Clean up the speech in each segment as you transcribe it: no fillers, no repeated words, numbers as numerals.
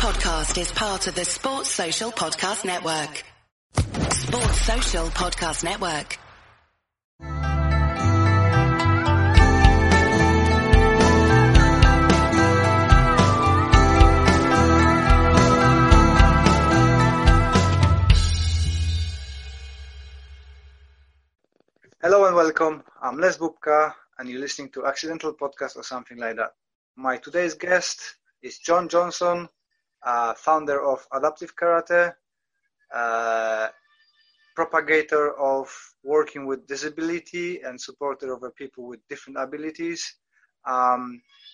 podcast is part of the Sports Social Podcast Network. Sports Social Podcast Network. Hello and welcome. I'm Les Bubka and you're listening to Accidental Podcast or something like that. My today's guest is John Johnston, founder of Adaptive Karate, propagator of working with disability and supporter of people with different abilities.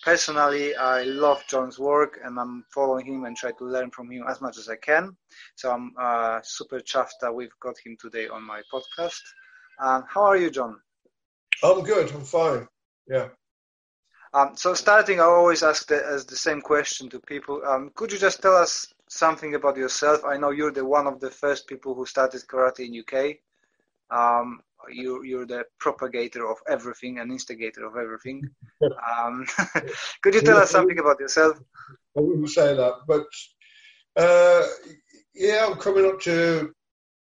Personally, I love John's work and I'm following him and try to learn from him as much as I can. So I'm super chuffed that we've got him today on my podcast. How are you, John? I'm good. I'm fine. Yeah. So starting, I always ask the same question to people. Could you just tell us something about yourself? I know you're one of the first people who started karate in UK. You're the propagator of everything and instigator of everything. Could you tell us something about yourself? I wouldn't say that, but yeah, I'm coming up to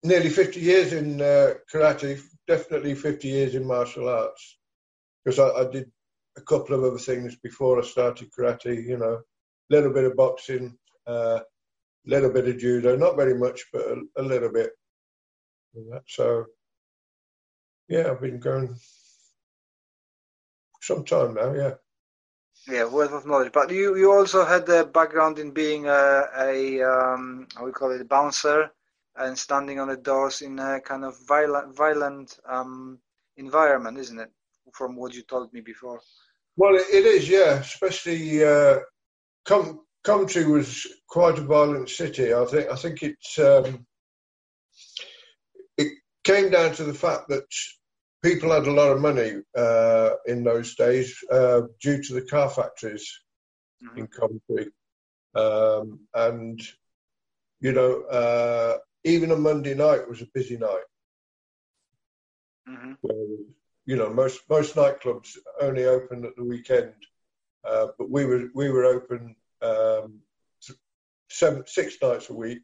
nearly 50 years in karate. Definitely 50 years in martial arts, because I did a couple of other things before I started karate, you know, a little bit of boxing, a little bit of judo, not very much, but a little bit. So, yeah, I've been going some time now, yeah. Yeah, wealth of knowledge. But you also had the background in being how we call it, a bouncer, and standing on the doors in a kind of violent environment, isn't it? From what you told me before. Well, it is, yeah. Especially Coventry was quite a violent city. I think it came down to the fact that people had a lot of money in those days due to the car factories in Coventry, and you know. Even a Monday night was a busy night. Where, you know, most nightclubs only open at the weekend, but we were open 6 nights a week.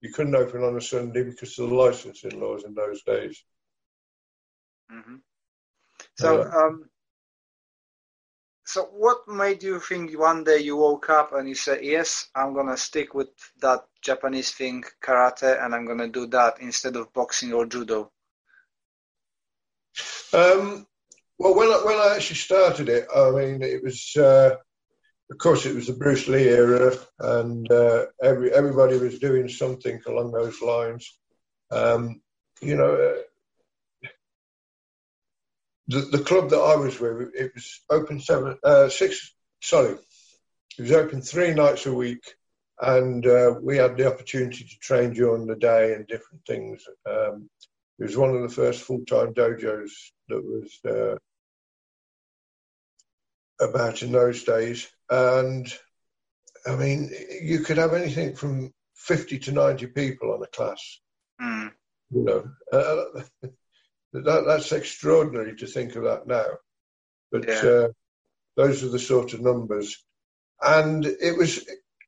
You couldn't open on a Sunday because of the licensing laws in those days. So, so what made you think one day you woke up and you said, yes, I'm going to stick with that Japanese thing, karate, and I'm going to do that instead of boxing or judo? Well, when I actually started it, I mean, it was, of course, it was the Bruce Lee era, and everybody was doing something along those lines. You know, the club that I was with, it was open it was open 3 nights a week, and we had the opportunity to train during the day and different things. It was one of the first full-time dojos that was about in those days, and I mean, you could have anything from 50 to 90 people on a class. You know. That's extraordinary to think of that now, but yeah. Those are the sort of numbers, and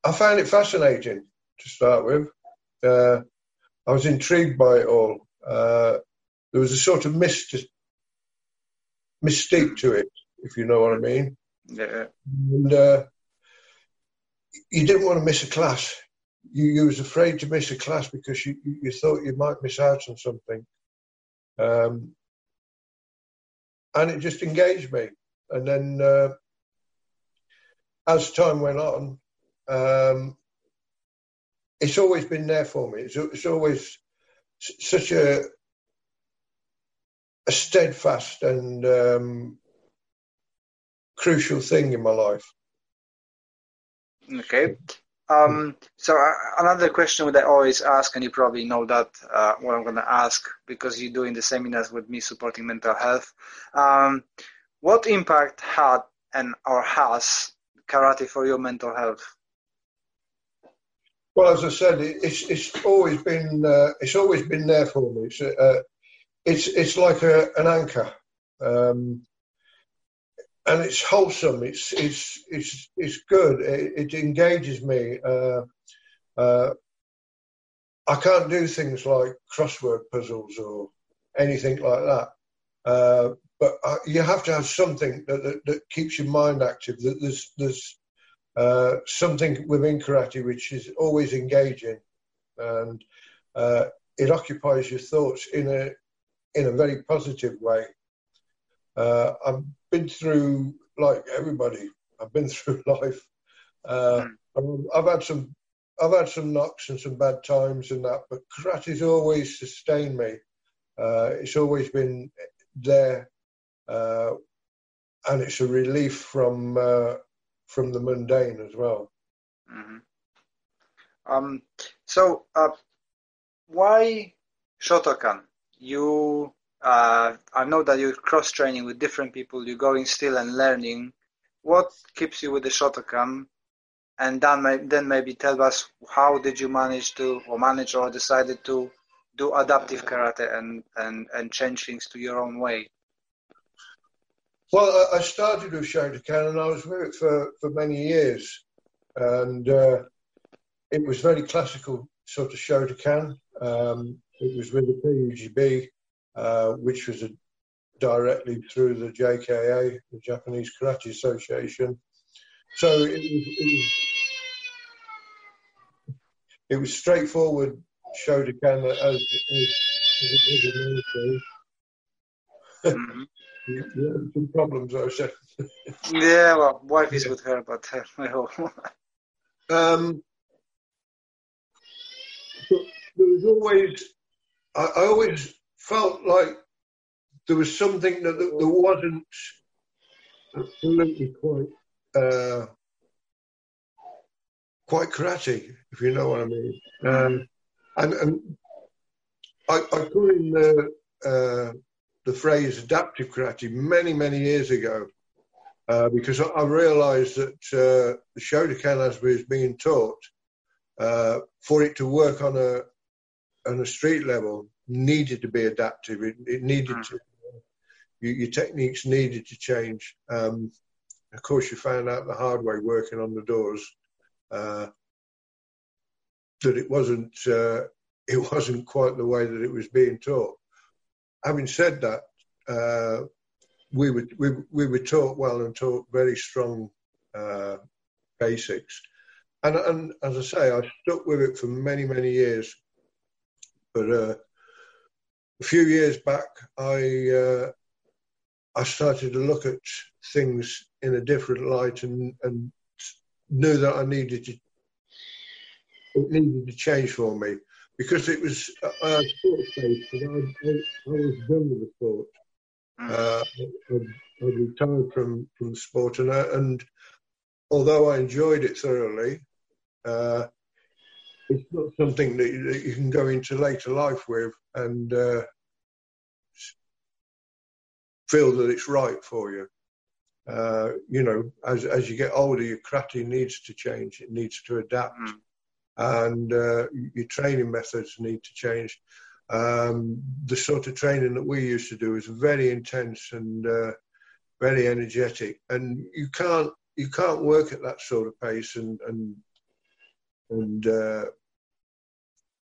I found it fascinating to start with. I was intrigued by it all. There was a sort of mystique to it, if you know what I mean. Yeah. And you didn't want to miss a class. You was afraid to miss a class because you thought you might miss out on something. And it just engaged me. And then as time went on, it's always been there for me. It's always such a steadfast and crucial thing in my life. Okay. So another question that I always ask, and you probably know that what I'm going to ask because you're doing the seminars with me supporting mental health. What impact had or has karate for your mental health? Well, as I said, it's always been there for me. It's like an anchor. and it's wholesome. It's good. It engages me. I can't do things like crossword puzzles or anything like that. But you have to have something that keeps your mind active. That there's something within karate which is always engaging, and it occupies your thoughts in a very positive way. I've been through, like everybody, I've been through life. I've had some knocks and some bad times and that, but karate's always sustained me. It's always been there, and it's a relief from the mundane as well. Mm-hmm. So why Shotokan? I know that you're cross-training with different people, you're going still and learning. What keeps you with the Shotokan? And then maybe tell us how did you decided to do adaptive karate and change things to your own way? Well, I started with Shotokan and I was with it for many years. And it was very classical sort of Shotokan. It was with the PUGB. Which was directly through the JKA, the Japanese Karate Association. So it was straightforward Shotokan as it is in the military. Some problems, I said. Yeah, well, wife is with her, but there was always... I always felt like there was something that wasn't absolutely quite karate, if you know what I mean. And I put in the phrase adaptive karate many, many years ago because I realised that the Shotokan as was being taught, for it to work on a street level, needed to be adaptive. It needed to. Your techniques needed to change. Of course, you found out the hard way working on the doors that it wasn't quite the way that it was being taught. Having said that, we were taught well and taught very strong basics. And as I say, I stuck with it for many, many years. But a few years back, I started to look at things in a different light and knew that it needed to change for me because it was a sports base. I was done with the sport. I retired from sport, and although I enjoyed it thoroughly, it's not something that you can go into later life with and feel that it's right for you. You know, as you get older, your karate needs to change. It needs to adapt. And your training methods need to change. The sort of training that we used to do is very intense and very energetic. And you can't work at that sort of pace and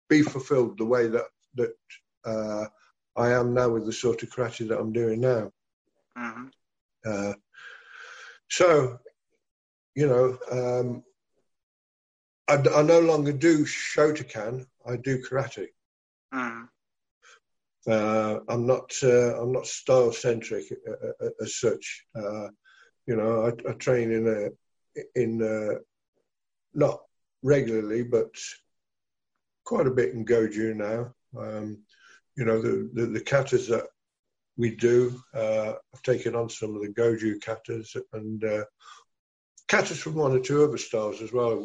be fulfilled the way that I am now with the sort of karate that I'm doing now. Mm-hmm. So, you know, I no longer do Shotokan. I do karate. Mm-hmm. I'm not style centric as such. You know, I train in not regularly, but quite a bit in Goju now. You know, the katas that we do, I've taken on some of the Goju katas and katas from one or two other styles as well.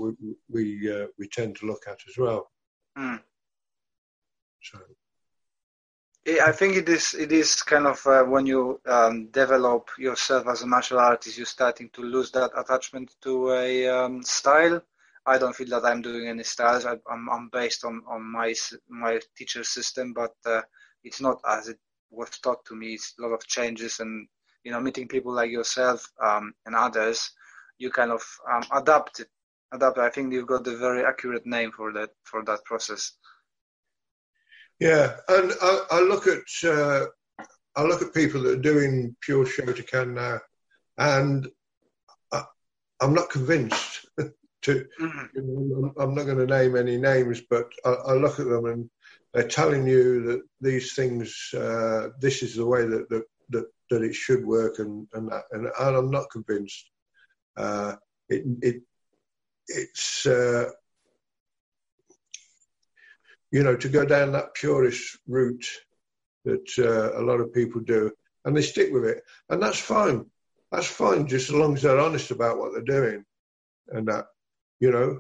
We tend to look at as well. So, I think it is kind of when you develop yourself as a martial artist, you're starting to lose that attachment to a style. I don't feel that I'm doing any styles. I'm based on my teacher system, but it's not as it was taught to me. It's a lot of changes, and you know, meeting people like yourself and others, you kind of adapt it. I think you've got the very accurate name for that process. Yeah, and I look at people that are doing pure Shotokan now, and I'm not convinced. I'm not going to name any names, but I look at them and they're telling you that these things, this is the way that it should work, and I'm not convinced. It's you know, to go down that purist route that a lot of people do, and they stick with it, and that's fine. That's fine, just as long as they're honest about what they're doing, and that, you know,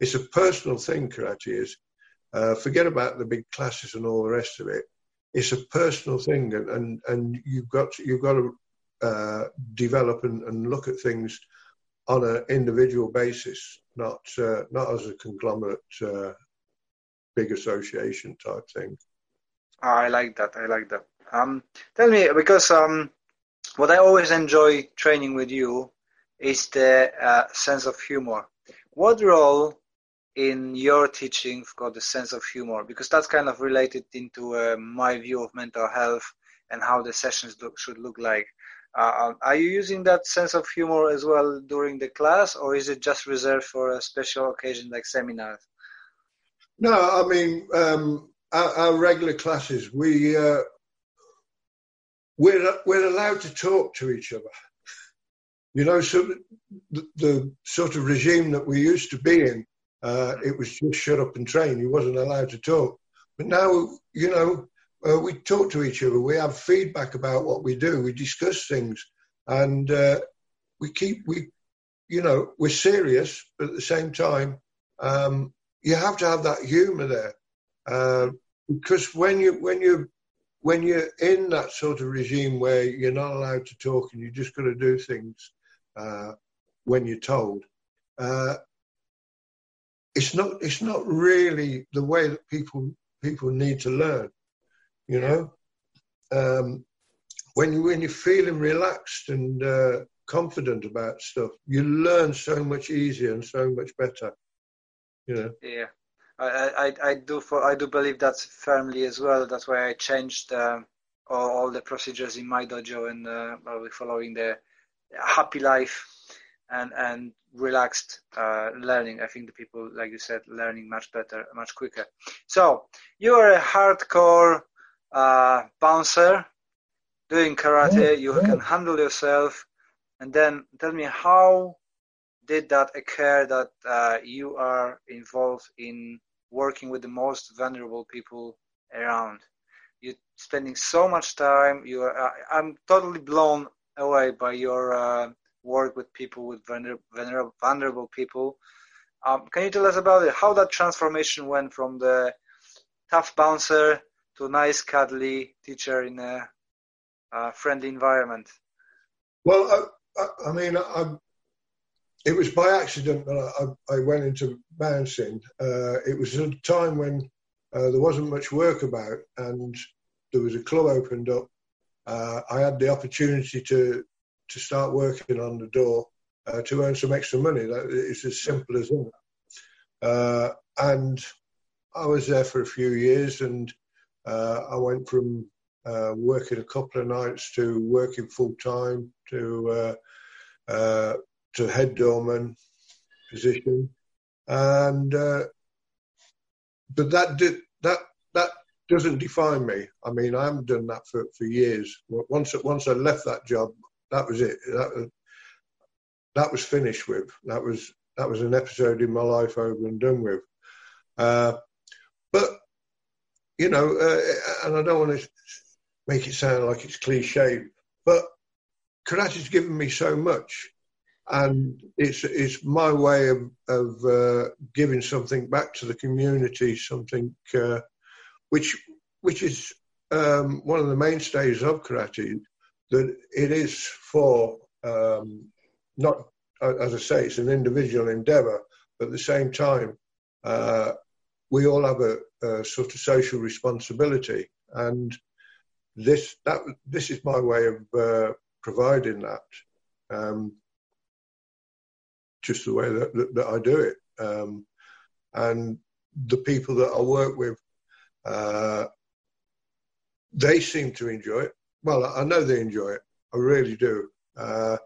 it's a personal thing. Karate is forget about the big classes and all the rest of it. It's a personal thing, and you've got to develop and look at things on an individual basis, not as a conglomerate, big association type thing. I like that. Tell me, because what I always enjoy training with you is the sense of humor. What role in your teaching got the sense of humor? Because that's kind of related into my view of mental health and how the sessions should look like. Are you using that sense of humor as well during the class, or is it just reserved for a special occasion like seminars? No, I mean, our regular classes, we're allowed to talk to each other. You know, so the sort of regime that we used to be in, it was just shut up and train. You wasn't allowed to talk. But now, you know, we talk to each other. We have feedback about what we do. We discuss things, and we're serious, but at the same time, you have to have that humour there, because when you're in that sort of regime where you're not allowed to talk and you're just going to do things when you're told, it's not really the way that people need to learn. You know, when you're feeling relaxed and confident about stuff, you learn so much easier and so much better. You know. Yeah, I do believe that firmly as well. That's why I changed all the procedures in my dojo, and probably following the happy life and relaxed learning. I think the people, like you said, learning much better, much quicker. So you are a hardcore bouncer doing karate. You can handle yourself. And then tell me, how did that occur that you are involved in working with the most vulnerable people around? You're spending so much time. I'm totally blown away by your work with people, with vulnerable people. Can you tell us about it? How that transformation went from the tough bouncer to a nice, cuddly teacher in a friendly environment? Well, I mean, it was by accident that I went into bouncing. It was a time when there wasn't much work about, and there was a club opened up. I had the opportunity to start working on the door to earn some extra money. It's as simple as that. And I was there for a few years, and I went from working a couple of nights to working full time to head doorman position, and but that doesn't define me. I mean, I haven't done that for years. Once I left that job, that was it. That was finished with. That was an episode in my life, over and done with. But you know, and I don't want to make it sound like it's cliche, but karate's given me so much, and it's my way of giving something back to the community, something which is one of the mainstays of karate, that it is for not, as I say, it's an individual endeavour, but at the same time, we all have a sort of social responsibility, and this is my way of providing that, just the way that I do it. And the people that I work with, they seem to enjoy it. Well, I know they enjoy it. I really do. And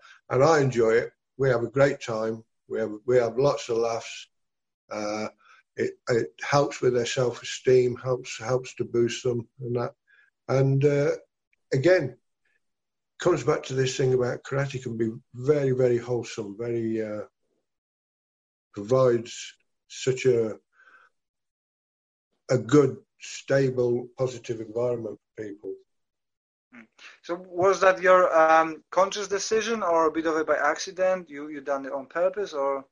I enjoy it. We have a great time. We have lots of laughs. It helps with their self-esteem, helps to boost them and that. And again, comes back to this thing about karate can be very, very wholesome, very provides such a good, stable, positive environment for people. So was that your conscious decision, or a bit of it by accident? You done it on purpose, or?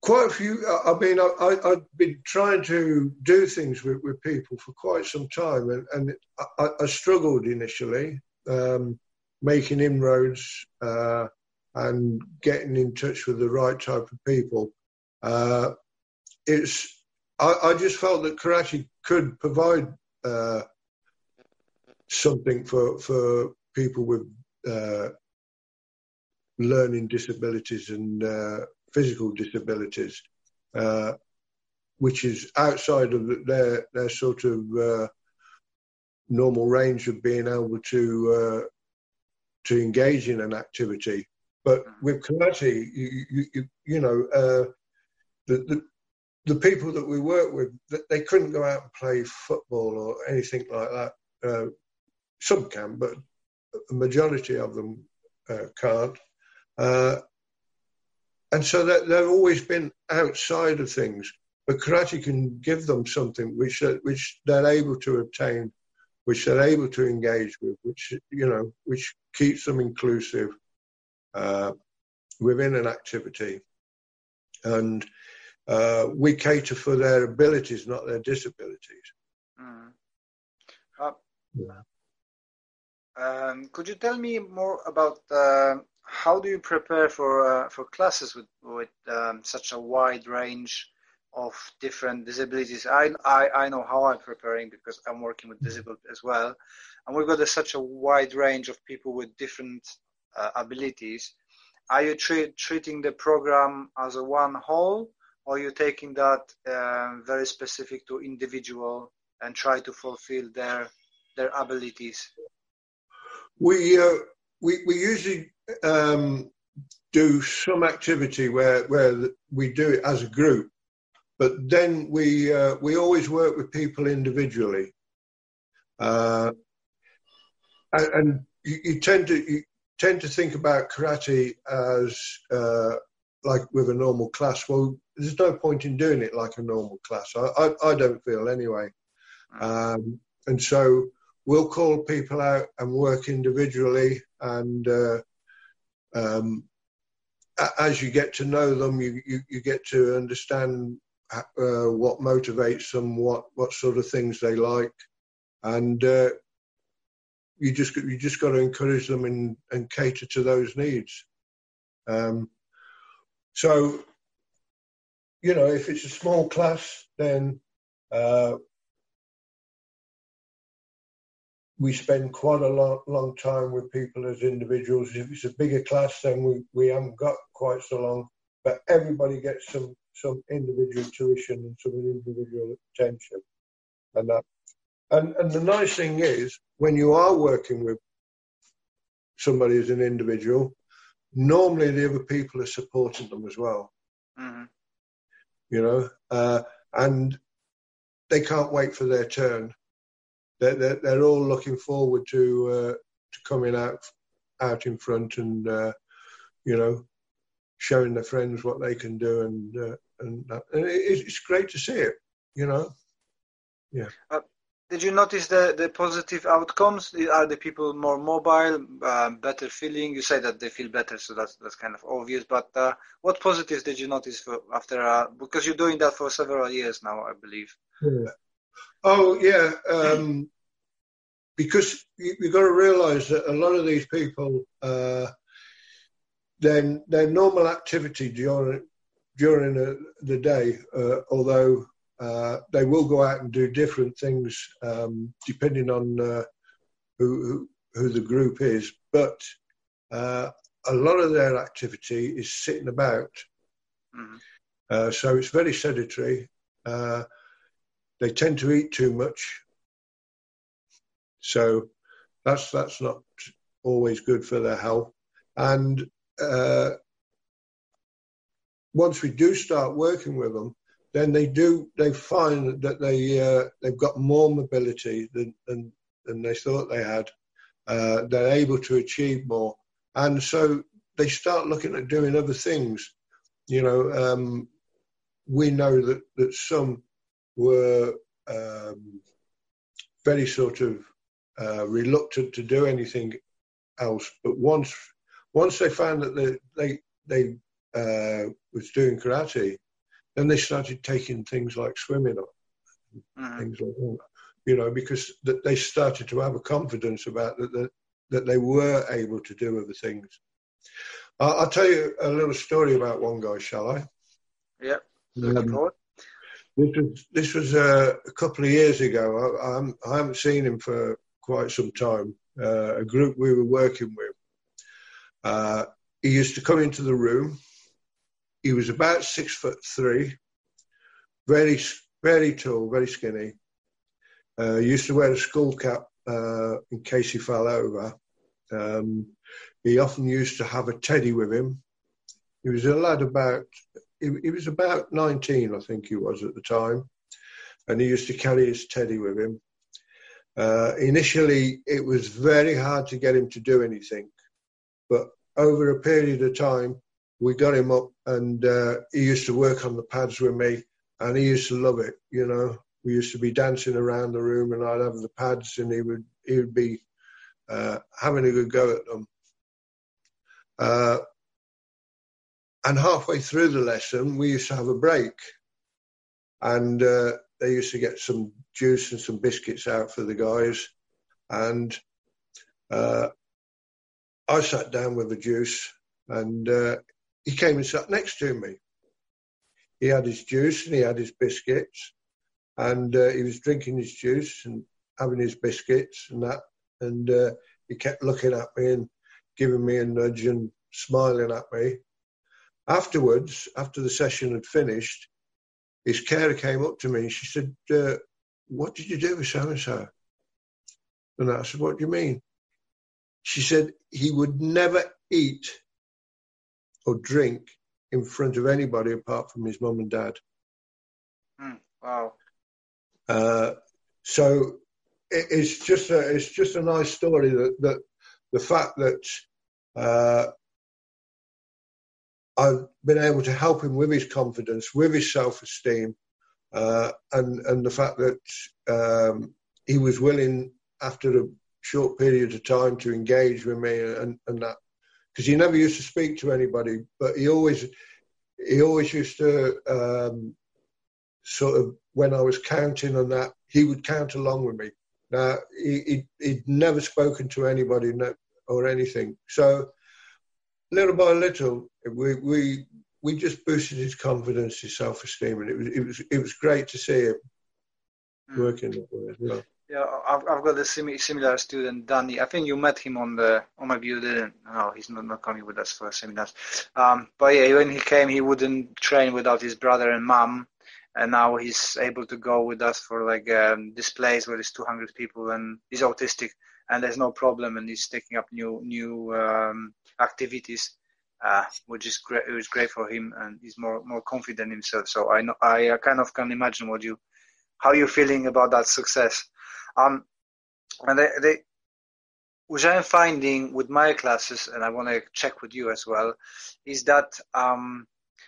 Quite a few. I mean, I've been trying to do things with people for quite some time, and I struggled initially making inroads and getting in touch with the right type of people. I just felt that karate could provide something for people with learning disabilities and physical disabilities, which is outside of their sort of normal range of being able to engage in an activity. But with karate, you know, the people that we work with, they couldn't go out and play football or anything like that. Some can, but a majority of them can't. And so they've always been outside of things. But karate can give them something which they're able to obtain, which they're able to engage with, which keeps them inclusive within an activity. And we cater for their abilities, not their disabilities. Mm. Could you tell me more about how do you prepare for classes with such a wide range of different disabilities? I know how I'm preparing because I'm working with disabled as well, and we've got such a wide range of people with different abilities. Are you treating the program as a one whole? Or you're taking that very specific to individual and try to fulfill their abilities? We usually do some activity where we do it as a group, but then we always work with people individually, and you tend to think about karate as like with a normal class. Well, there's no point in doing it like a normal class. I don't feel anyway. And so we'll call people out and work individually. And as you get to know them, you get to understand what motivates them, what sort of things they like. And you just got to encourage them and cater to those needs. So, you know, if it's a small class, then we spend quite a long time with people as individuals. If it's a bigger class, then we haven't got quite so long. But everybody gets some individual tuition and some individual attention, and that. And the nice thing is, when you are working with somebody as an individual, normally the other people are supporting them as well. Mm-hmm. You know, and they can't wait for their turn. They're all looking forward to coming out in front and you know, showing their friends what they can do and it's great to see it. You know, yeah. Did you notice the positive outcomes? Are the people more mobile, better feeling? You say that they feel better, so that's kind of obvious. But what positives did you notice because you're doing that for several years now, I believe. Yeah. Oh, yeah. Because you've got to realise that a lot of these people, their normal activity during the day, although They will go out and do different things depending on who the group is. But a lot of their activity is sitting about. Mm-hmm. So it's very sedentary. They tend to eat too much. So that's not always good for their health. And once we do start working with them, then they find that they've got more mobility than they thought they had. They're able to achieve more. And so they start looking at doing other things. You know, we know that some were very sort of reluctant to do anything else. But once they found that they was doing karate, then they started taking things like swimming up, mm-hmm. things like that, you know, because they started to have a confidence about that they were able to do other things. I'll tell you a little story about one guy, shall I? Yeah. This was a couple of years ago. I haven't seen him for quite some time. A group we were working with. He used to come into the room. He was about 6'3", very, very tall, very skinny. He used to wear a skull cap in case he fell over. He often used to have a teddy with him. He was a lad about 19, I think he was at the time, and he used to carry his teddy with him. Initially, it was very hard to get him to do anything, but over a period of time, we got him up, and he used to work on the pads with me, and he used to love it, you know. We used to be dancing around the room, and I'd have the pads, and he would be having a good go at them. And halfway through the lesson, we used to have a break, and they used to get some juice and some biscuits out for the guys, and I sat down with the juice, and he came and sat next to me. He had his juice and he had his biscuits, and he was drinking his juice and having his biscuits and that, and he kept looking at me and giving me a nudge and smiling at me. Afterwards, after the session had finished, his carer came up to me and she said, what did you do with so-and-so? And I said, what do you mean? She said, he would never eat or drink in front of anybody apart from his mum and dad. Wow. So it's just a nice story that the fact that I've been able to help him with his confidence, with his self-esteem, and the fact that he was willing after a short period of time to engage with me and that, because he never used to speak to anybody, but he always used to sort of, when I was counting on that, he would count along with me. Now, he'd never spoken to anybody or anything. So little by little, we just boosted his confidence, his self-esteem, and it was great to see him working that way as well. Yeah, I've got a similar student, Danny. I think you met him on my view, didn't? No, he's not coming with us for seminars. But yeah, when he came, he wouldn't train without his brother and mum, and now he's able to go with us for like displays where there's 200 people, and he's autistic, and there's no problem, and he's taking up new activities, which is great. It was great for him, and he's more confident himself. So I know, I kind of can imagine how you're feeling about that success. And which I'm finding with my classes, and I want to check with you as well, is that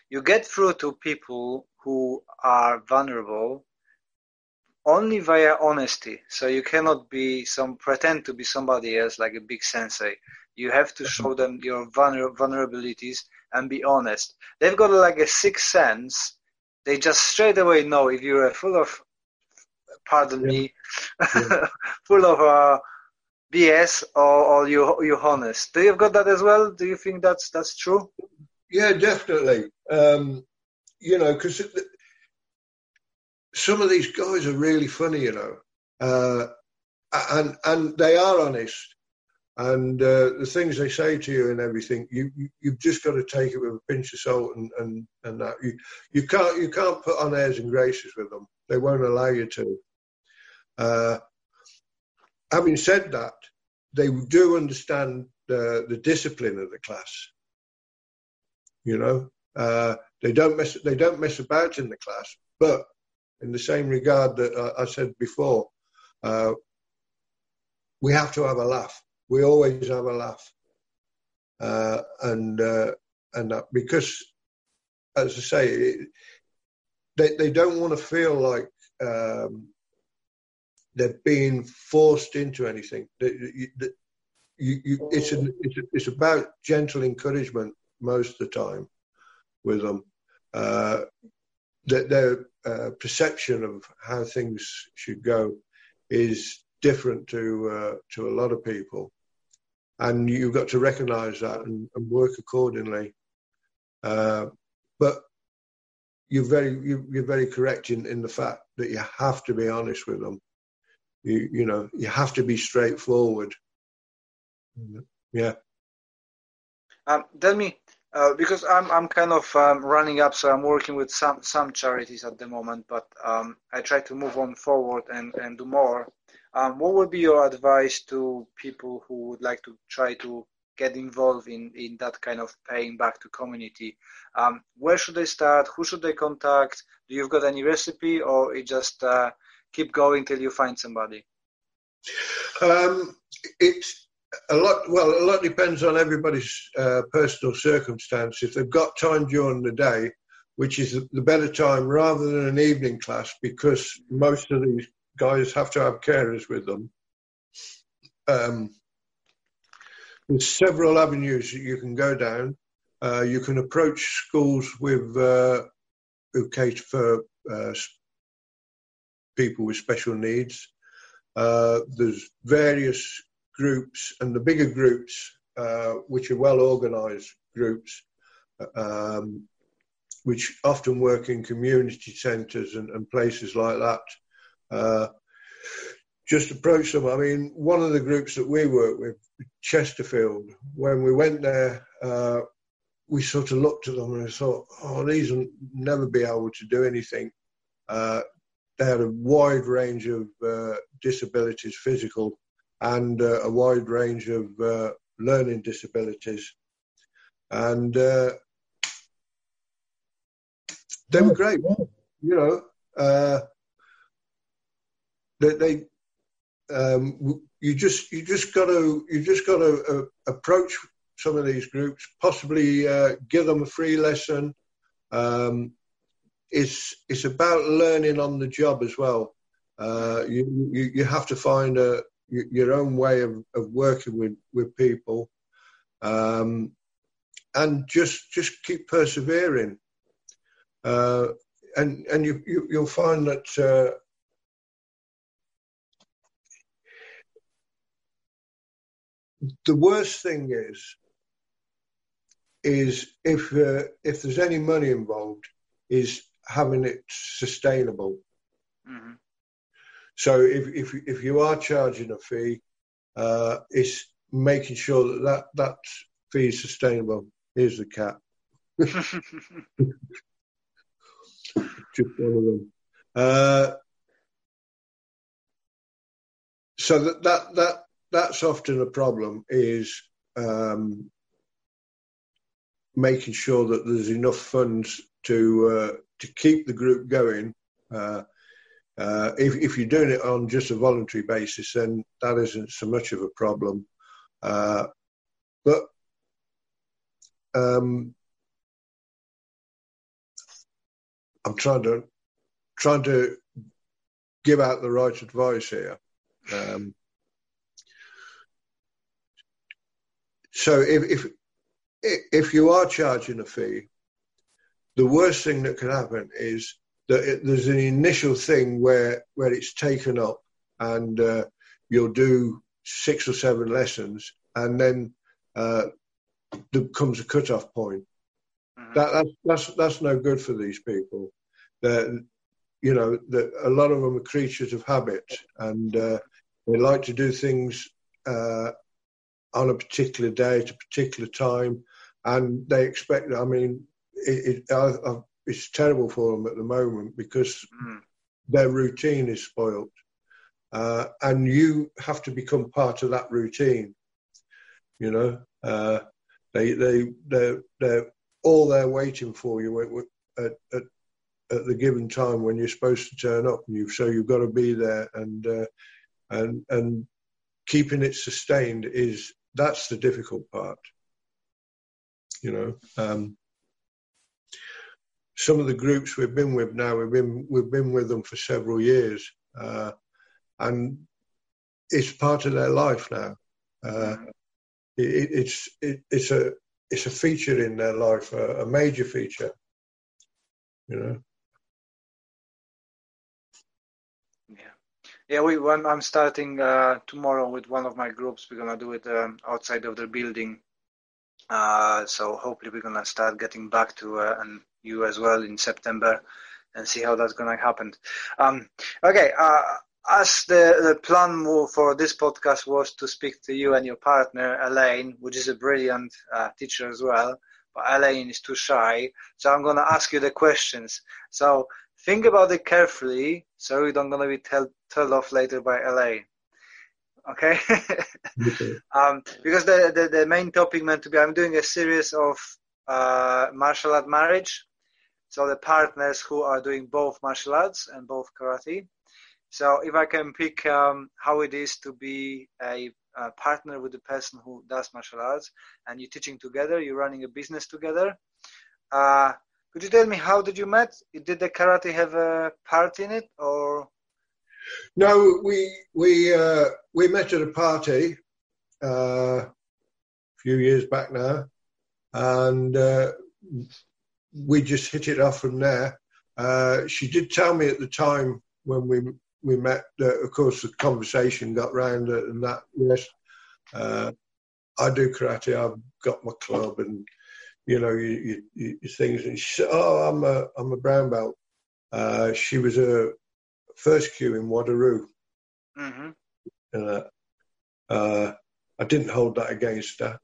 you get through to people who are vulnerable only via honesty. So you cannot be pretend to be somebody else, like a big sensei. You have to show them your vulnerabilities and be honest. They've got like a sixth sense. They just straight away know if you're full of full of BS, or you're honest. Do you got that as well? Do you think that's true? Yeah, definitely. You know, because some of these guys are really funny, you know, and they are honest. And the things they say to you and everything, you've just got to take it with a pinch of salt and that. You can't put on airs and graces with them. They won't allow you to. Having said that, they do understand the discipline of the class. You know, they don't mess about in the class. But in the same regard that I said before, we have to have a laugh. We always have a laugh, and that, because, as I say, they don't want to feel like they're being forced into anything. It's about gentle encouragement most of the time with them. That their perception of how things should go is different to a lot of people, and you've got to recognise that and work accordingly. But you're very correct in the fact that you have to be honest with them. You know, you have to be straightforward. Yeah. Tell me, because I'm kind of running up, so I'm working with some charities at the moment, but I try to move on forward and do more. What would be your advice to people who would like to try to get involved in that kind of paying back to community? Where should they start? Who should they contact? Do you've got any recipe, or it just keep going till you find somebody? It's a lot. Well, a lot depends on everybody's personal circumstance. If they've got time during the day, which is the better time, rather than an evening class, because most of these guys have to have carers with them. There's several avenues that you can go down. You can approach schools with who cater for people with special needs. There's various groups, and the bigger groups, which are well-organised groups, which often work in community centres and places like that. Just approach them. I mean, one of the groups that we work with, Chesterfield, when we went there, we sort of looked at them and thought, oh, these will never be able to do anything. They had a wide range of disabilities, physical, and a wide range of learning disabilities. And they were great, you know. You just got to approach some of these groups. Possibly give them a free lesson. It's about learning on the job as well. You have to find your own way of working with people, and just keep persevering, and you'll find that. The worst thing is if there's any money involved, is having it sustainable. Mm-hmm. So if you are charging a fee, it's making sure that fee is sustainable. Here's the cat. Just one of them. So that. That's often a problem, is making sure that there's enough funds to keep the group going. If you're doing it on just a voluntary basis, then that isn't so much of a problem. But I'm trying to give out the right advice here. So if you are charging a fee, the worst thing that can happen is that there's an initial thing where it's taken up, and you'll do 6 or 7 lessons, and then there comes a cut-off point. That's no good for these people. you know, a lot of them are creatures of habit, and they like to do things on a particular day at a particular time, and they expect, I mean, it's terrible for them at the moment because their routine is spoiled. And you have to become part of that routine, you know. They're all there waiting for you at the given time when you're supposed to turn up. So you've got to be there, and keeping it sustained that's the difficult part, you know. Some of the groups we've been with now, we've been with them for several years, and it's part of their life now. It's a feature in their life, a major feature, you know. Yeah, I'm starting tomorrow with one of my groups. We're gonna do it outside of the building. So hopefully we're gonna start getting back to and you as well in September, and see how that's gonna happen. Okay. As the plan move for this podcast was to speak to you and your partner, Elaine, which is a brilliant teacher as well, but Elaine is too shy. So I'm going to ask you the questions. So think about it carefully so you don't going to be told off later by Elaine. Okay? Okay. Because the main topic meant to be, I'm doing a series of martial art marriage. So the partners who are doing both martial arts and both karate. So if I can pick how it is to be a partner with the person who does martial arts, and you're teaching together, you're running a business together. Could you tell me, how did you meet? Did the karate have a part in it, or? No, we met at a party a few years back now, and we just hit it off from there. She did tell me at the time when we met, of course, the conversation got round and that, yes, I do karate, I've got my club, and, you know, you things. And she said, oh, I'm a brown belt. She was a first Q in Wado-ryu. Mm-hmm. I didn't hold that against her.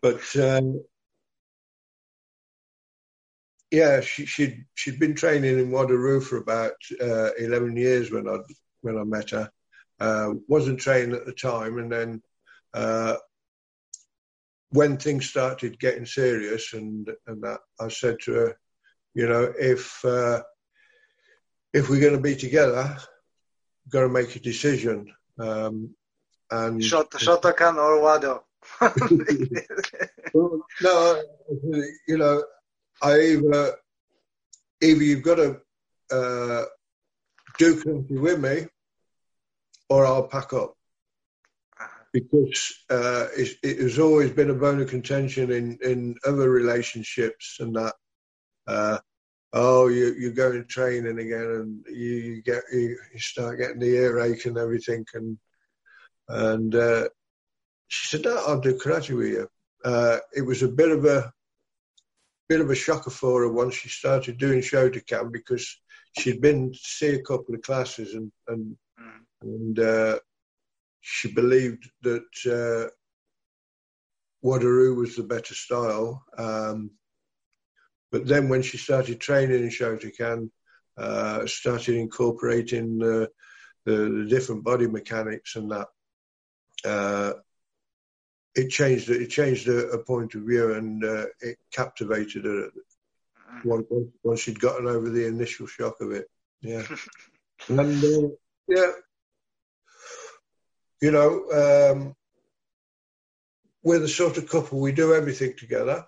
But... yeah, she'd been training in Wado-ryu for about 11 years when I met her. Wasn't trained at the time, and then when things started getting serious and that, I said to her, you know, if we're going to be together, got to make a decision. And Shotokan or Wado? No, you know. Either you've got to do something with me, or I'll pack up. Because it has always been a bone of contention in other relationships, and that, you go and training again, and you start getting the earache and everything, and she said, no, I'll do karate with you. It was a bit of a shocker for her once she started doing Shotokan, because she'd been to see a couple of classes and she believed that Wado-ryu was the better style. But then when she started training in Shotokan, started incorporating the different body mechanics and that, It changed her point of view, and it captivated her once she'd gotten over the initial shock of it. Yeah, and yeah, you know, we're the sort of couple, we do everything together,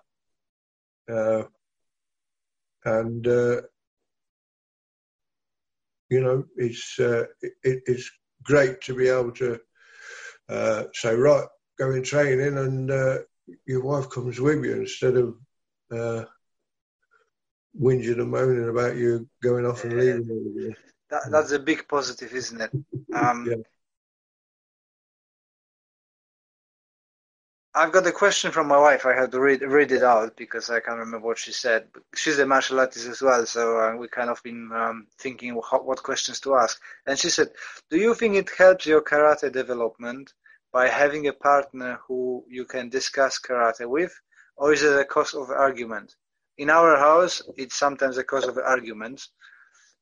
and you know, it's great to be able to say, right, go in training, and your wife comes with you, instead of whinging and moaning about you going off and leaving. That's a big positive, isn't it? Yeah. I've got a question from my wife. I had to read it out because I can't remember what she said. But she's a martial artist as well, so we kind of been thinking what questions to ask. And she said, do you think it helps your karate development by having a partner who you can discuss karate with, or is it a cause of argument? In our house, it's sometimes a cause of arguments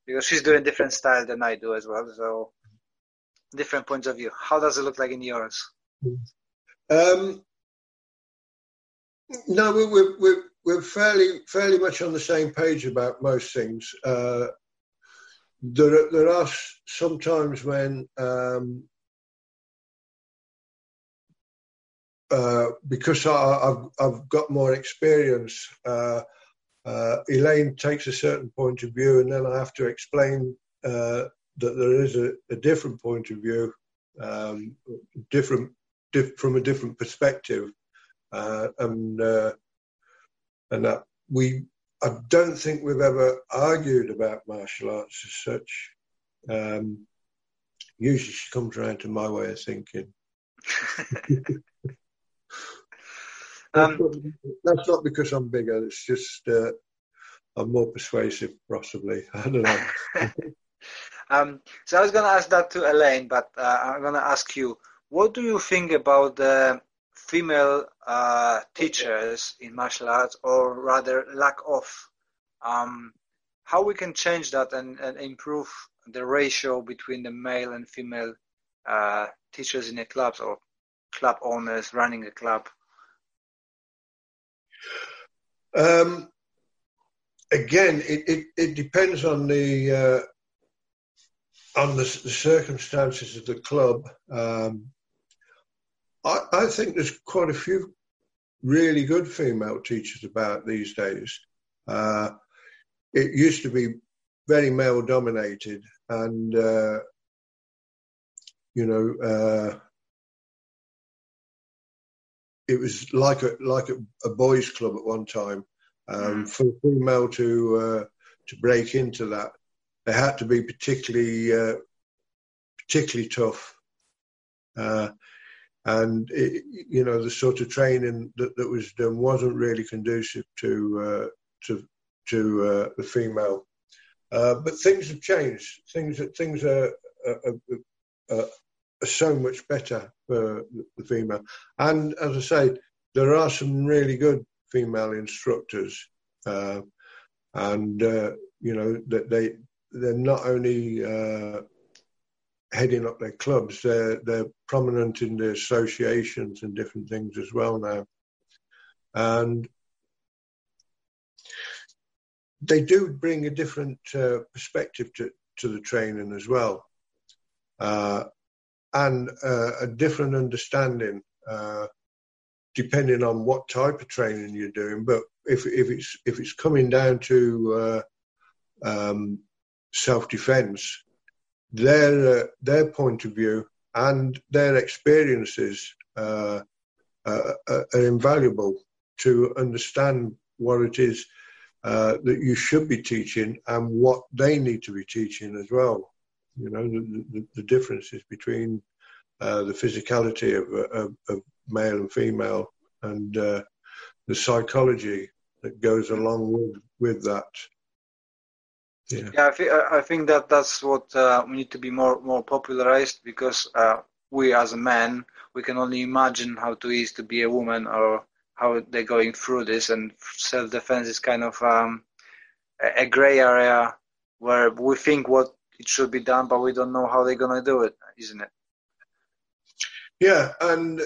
because she's doing different style than I do as well, so different points of view. How does it look like in yours? No, we're fairly much on the same page about most things. There are sometimes when, because I've got more experience, Elaine takes a certain point of view, and then I have to explain that there is a different point of view, from a different perspective. And that I don't think we've ever argued about martial arts as such. Usually she comes around to my way of thinking. That's not because I'm bigger, it's just I'm more persuasive, possibly. I don't know. So I was going to ask that to Elaine, but I'm going to ask you, what do you think about the female teachers in martial arts, or rather lack of, how we can change that and improve the ratio between the male and female teachers in the clubs or club owners running a club? Again, it depends on the circumstances of the club. I think there's quite a few really good female teachers about these days. It used to be very male-dominated, and it was like a boys' club at one time. For a female to break into that, they had to be particularly tough. And the sort of training that was done wasn't really conducive to the female. But things have changed. Things are so much better for the female. And as I say, there are some really good female instructors, and that they're not only heading up their clubs, they're prominent in the associations and different things as well now. And they do bring a different perspective to the training as well, and a different understanding depending on what type of training you're doing. But if it's coming down to self-defense, their point of view and their experiences are invaluable to understand what it is that you should be teaching and what they need to be teaching as well. The differences between the physicality of male and female, and the psychology that goes along with that. Yeah, I think that's what we need to be more popularized, because we as a man, we can only imagine how it is to be a woman or how they're going through this, and self-defense is kind of a gray area where we think what it should be done, but we don't know how they're going to do it, isn't it? Yeah, and,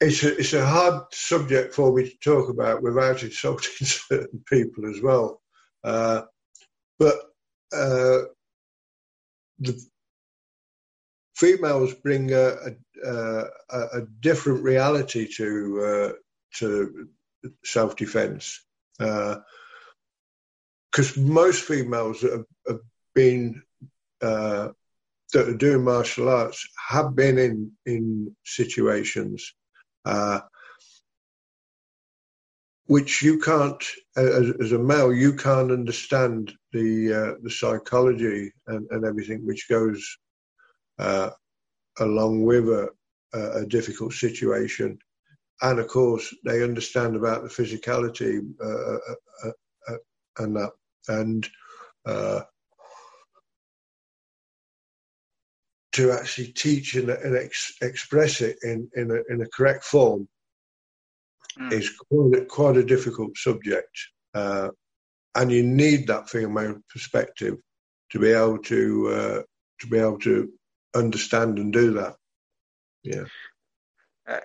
it's a hard subject for me to talk about without insulting certain people as well. But the females bring a different reality to self-defense, because most females that have been that are doing martial arts have been in situations which you can't, as a male, you can't understand the psychology and everything which goes along with a difficult situation. And of course, they understand about the physicality and that. And to actually teach and express it in a correct form is quite a difficult subject. And you need that female perspective to be able to understand and do that. Yeah.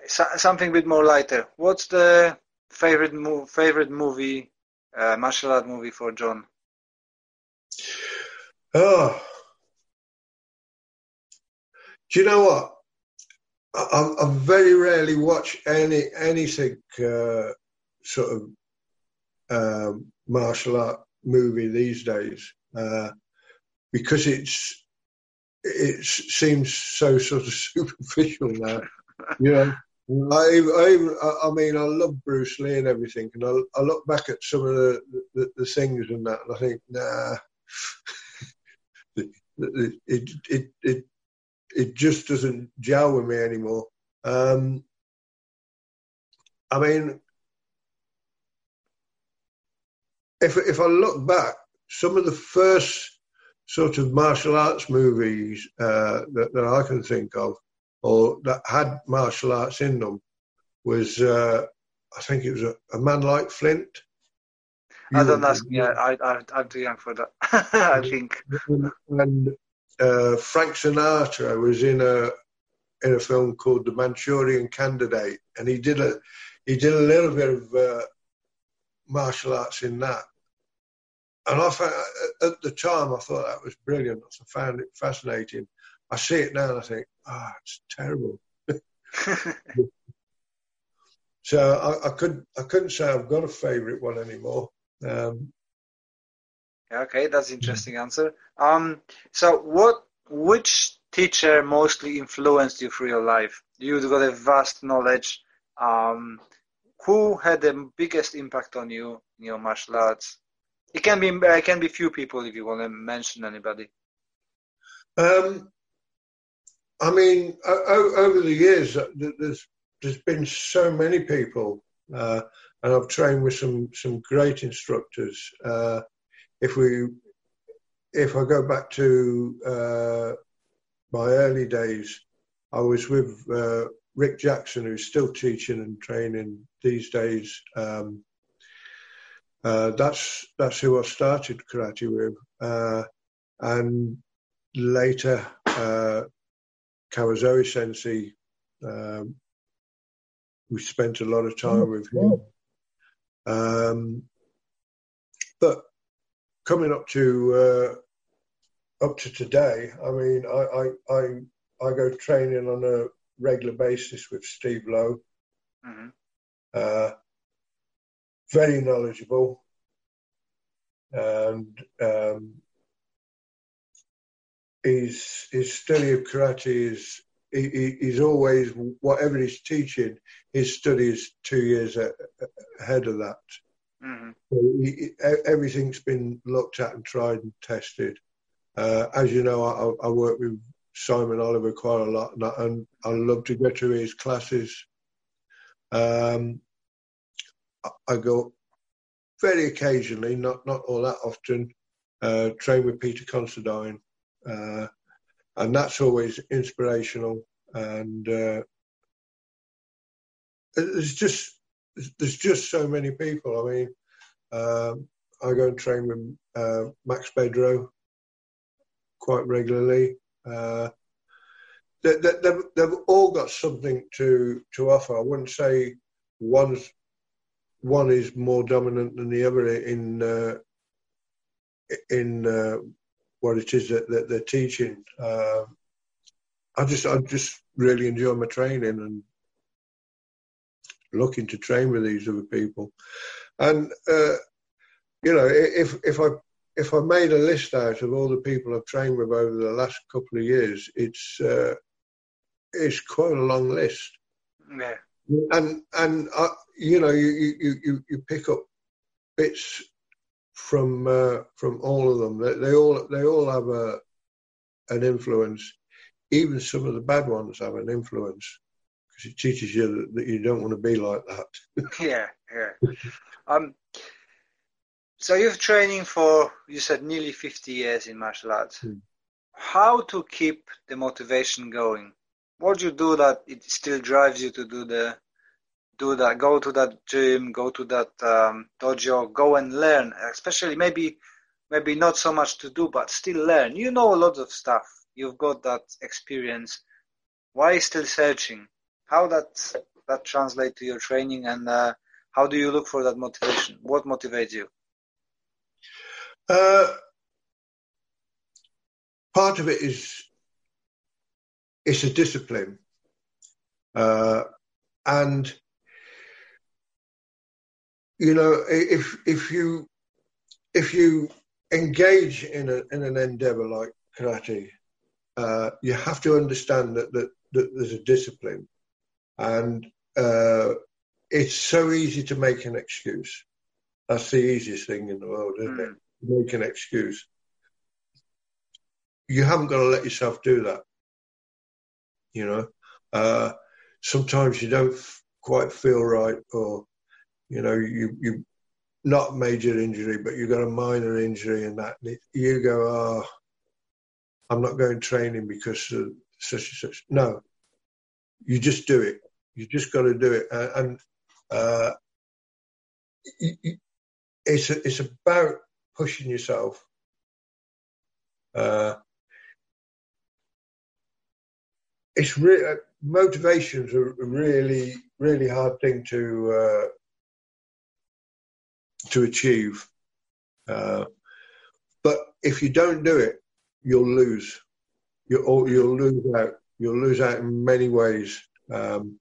Something a bit more lighter. What's the favorite movie, martial art movie for John? Oh, do you know what? I very rarely watch anything sort of martial art movie these days because it seems so sort of superficial now. Yeah, you know, I mean, I love Bruce Lee and everything, and I look back at some of the things and that, and I think, nah, it just doesn't gel with me anymore. I mean, if I look back, some of the first sort of martial arts movies that I can think of, or that had martial arts in them, was, I think it was A Man Like Flint. I'm too young for that, I think. And Frank Sinatra was in a film called The Manchurian Candidate, and he did a little bit of martial arts in that. And I found, at the time, I thought that was brilliant. I found it fascinating. I see it now and I think, it's terrible. So I couldn't say I've got a favourite one anymore. Okay, that's an interesting answer. So which teacher mostly influenced you through your life? You've got a vast knowledge. Who had the biggest impact on you in your martial arts? It can be few people if you want to mention anybody. I mean, over the years, there's been so many people, and I've trained with some great instructors. If I go back to my early days, I was with Rick Jackson, who's still teaching and training these days. That's who I started karate with, and later. Kawazoe Sensei, we spent a lot of time with him. But coming up to today, I mean, I go training on a regular basis with Steve Lowe. Mm-hmm. Very knowledgeable, and his study of karate is he's always, whatever he's teaching, his study is 2 years ahead of that. Mm-hmm. So everything's been looked at and tried and tested. As you know, I work with Simon Oliver quite a lot, and I love to go to his classes. I go very occasionally, not all that often, train with Peter Considine. And that's always inspirational, and there's just so many people. I mean, I go and train with Max Pedro quite regularly. They've all got something to offer. I wouldn't say one is more dominant than the other in what it is that they're teaching. I just really enjoy my training and looking to train with these other people. And you know, if I made a list out of all the people I've trained with over the last couple of years, it's quite a long list. Yeah. And I, you know, you pick up bits from all of them. They all have an influence, even some of the bad ones have an influence, because it teaches you that you don't want to be like that. Yeah. So you're training for, you said, nearly 50 years in martial arts. How to keep the motivation going? What do you do that it still drives you to do that? Go to that gym, go to that dojo, go and learn, especially maybe not so much to do, but still learn. You know a lot of stuff. You've got that experience. Why still searching? How that translate to your training, and how do you look for that motivation? What motivates you? Part of it is it's a discipline, and you know, if you engage in an endeavour like karate, you have to understand that there's a discipline, and it's so easy to make an excuse. That's the easiest thing in the world, isn't it? Make an excuse. You haven't got to let yourself do that. You know, sometimes you don't quite feel right, or you know, you not major injury, but you've got a minor injury, and that you go, oh, I'm not going training because of such and such. No, you just do it. You just got to do it, and it's about pushing yourself. It's really, motivation's a really, really hard thing to achieve. But if you don't do it, you'll lose. You'll lose out. You'll lose out in many ways. And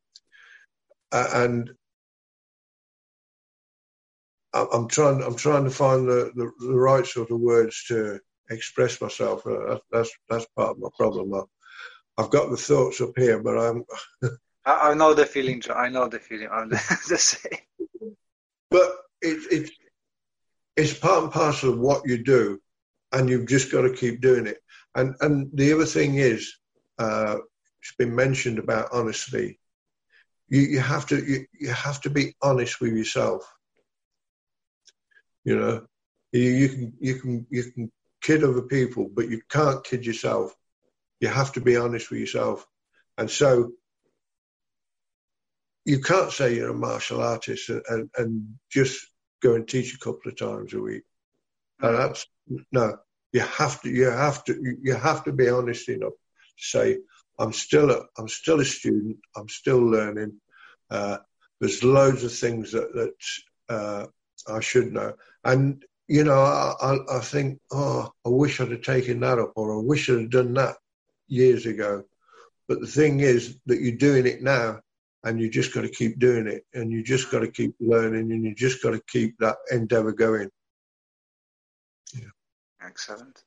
I'm trying to find the right sort of words to express myself. That's part of my problem. I've got the thoughts up here, but I'm. I know the feeling. I know the feeling. I'm the same. But it's part and parcel of what you do, and you've just got to keep doing it. And the other thing is, it's been mentioned about honesty. You have to be honest with yourself. You know, you can kid other people, but you can't kid yourself. You have to be honest with yourself. And so you can't say you're a martial artist and just go and teach a couple of times a week. And that's no. You have to be honest enough to say, I'm still a student, I'm still learning. There's loads of things that I should know. And you know, I think, I wish I'd have taken that up, or I wish I'd have done that years ago. But the thing is that you're doing it now, and you just got to keep doing it, and you just got to keep learning, and you just got to keep that endeavour going. Yeah. Excellent.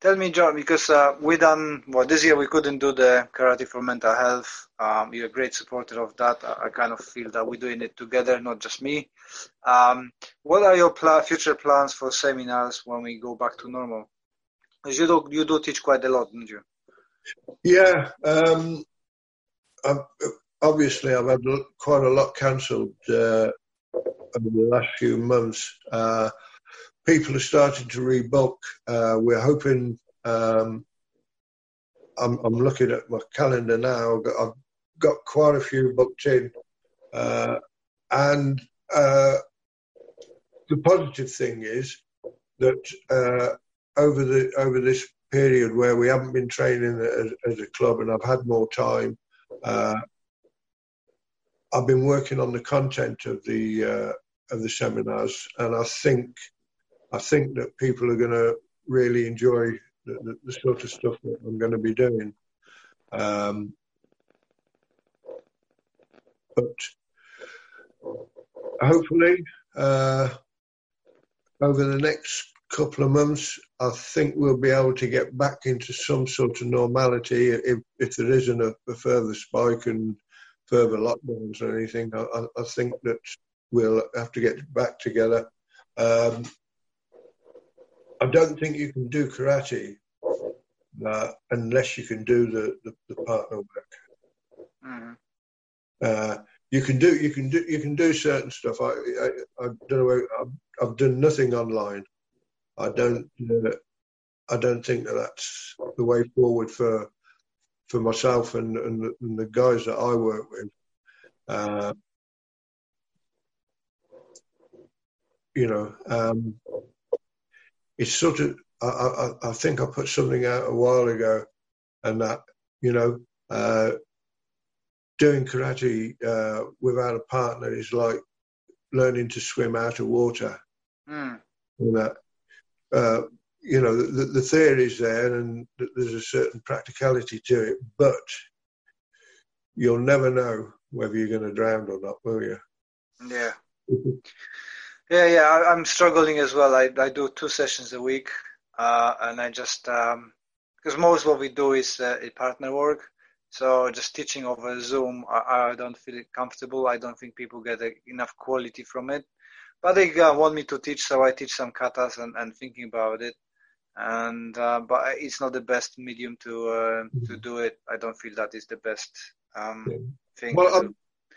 Tell me, John, because we done, well, this year we couldn't do the Karate for Mental Health. You're a great supporter of that. I kind of feel that we're doing it together, not just me. What are your future plans for seminars when we go back to normal? Because you do teach quite a lot, don't you? Yeah. Obviously, I've had quite a lot cancelled over the last few months. People are starting to rebook. We're hoping. I'm looking at my calendar now. I've got quite a few booked in, and the positive thing is that over this period where we haven't been training as a club, and I've had more time, I've been working on the content of the seminars, and I think that people are going to really enjoy the sort of stuff that I'm going to be doing. But hopefully, over the next couple of months, I think we'll be able to get back into some sort of normality. If there isn't a further spike and further lockdowns or anything, I think that we'll have to get back together. I don't think you can do karate unless you can do the partner work. Mm. You can do certain stuff. I don't know. I've done nothing online. I don't think that's the way forward for myself and the guys that I work with. It's sort of. I think I put something out a while ago, and that doing karate without a partner is like learning to swim out of water. Mm. And that the theory's there, and there's a certain practicality to it, but you'll never know whether you're going to drown or not, will you? Yeah. I'm struggling as well. I do 2 sessions a week, and I just because most what we do is partner work, so just teaching over Zoom, I don't feel comfortable. I don't think people get enough quality from it, but they want me to teach, so I teach some katas and thinking about it, and but it's not the best medium to do it. I don't feel that is the best thing. Well,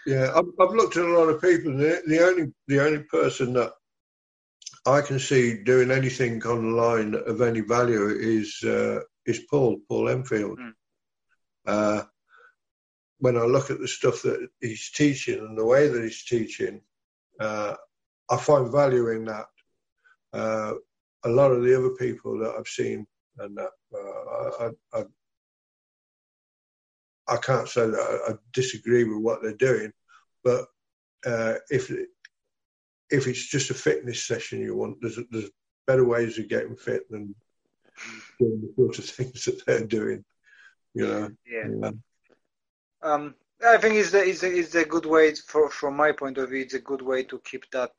I've looked at a lot of people. The only person that I can see doing anything online of any value is Paul Enfield. Mm. When I look at the stuff that he's teaching and the way that he's teaching, I find value in that. A lot of the other people that I've seen, and that I can't say that I disagree with what they're doing, but if it's just a fitness session you want, there's better ways of getting fit than doing the sort of things that they're doing. I think it's a good way from my point of view. It's a good way to keep that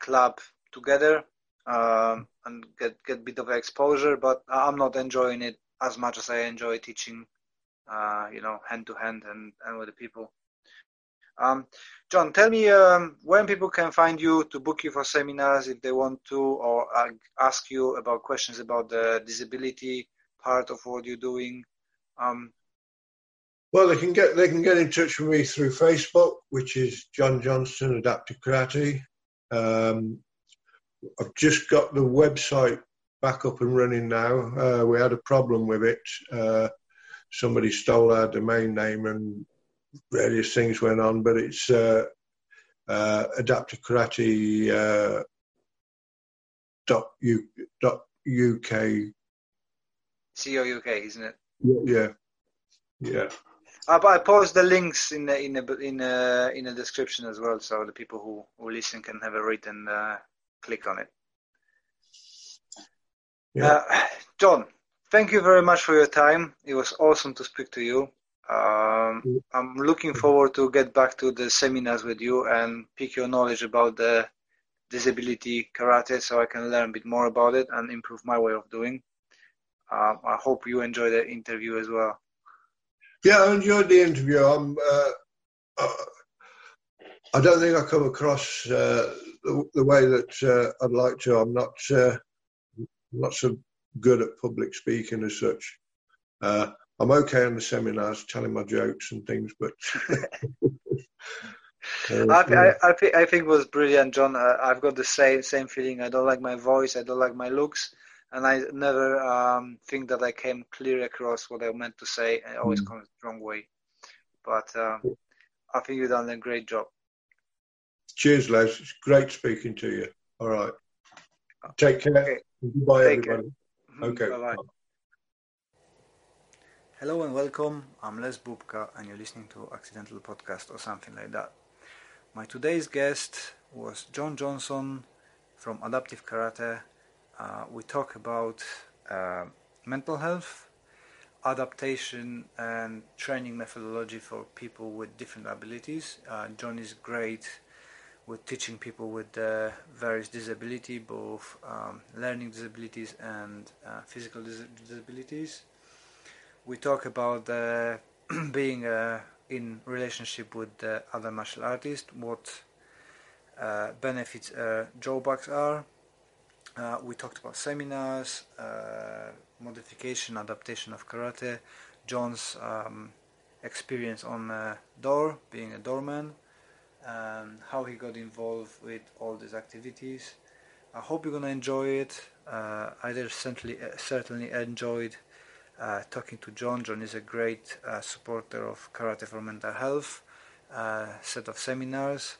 club together and get a bit of exposure. But I'm not enjoying it as much as I enjoy teaching, hand to hand and with the people. John, tell me when people can find you to book you for seminars if they want to, or ask you about questions about the disability part of what you're doing. Well, they can get in touch with me through Facebook, which is John Johnston Adaptive Karate. I've just got the website back up and running now. We had a problem with it. Somebody stole our domain name and various things went on, but it's adaptivekarate.co.uk. C-O-U-K, isn't it? Yeah. But I post the links in the description as well, so the people who listen can have a read and click on it. Yeah. John, thank you very much for your time. It was awesome to speak to you. I'm looking forward to get back to the seminars with you and pick your knowledge about the disability karate, so I can learn a bit more about it and improve my way of doing. I hope you enjoy the interview as well. Yeah, I enjoyed the interview. I don't think I come across the way that I'd like to. I'm not so good at public speaking as such. I'm okay on the seminars, telling my jokes and things, but... I think it was brilliant, John. I've got the same feeling. I don't like my voice. I don't like my looks. And I never think that I came clear across what I meant to say. I always comes the wrong way. But I think you've done a great job. Cheers, Les. It's great speaking to you. All right. Take care. Okay. Goodbye, everybody. Care. Okay. Bye-bye. Bye. Hello and welcome. I'm Les Bubka, and you're listening to Accidental Podcast or something like that. My today's guest was John Johnston from Adaptive Karate. We talk about mental health, adaptation and training methodology for people with different abilities. John is great with teaching people with various disability, both learning disabilities and physical disabilities. We talk about being in relationship with other martial artists, what benefits drawbacks are. We talked about seminars, modification, adaptation of karate, John's experience on a door, being a doorman, and how he got involved with all these activities. I hope you're gonna enjoy it. I certainly enjoyed talking to John. John is a great supporter of Karate for Mental Health, set of seminars.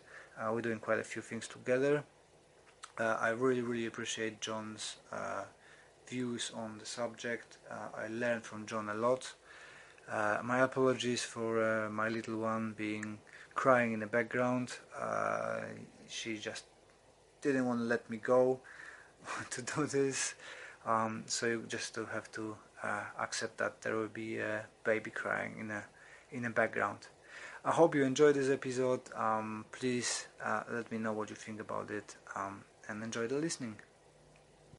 We're doing quite a few things together. I really appreciate John's views on the subject. I learned from John a lot. My apologies for my little one being crying in the background. She just didn't want to let me go to do this, so you just have to accept that there will be a baby crying in the background. I hope you enjoyed this episode. Please let me know what you think about it, and enjoy the listening.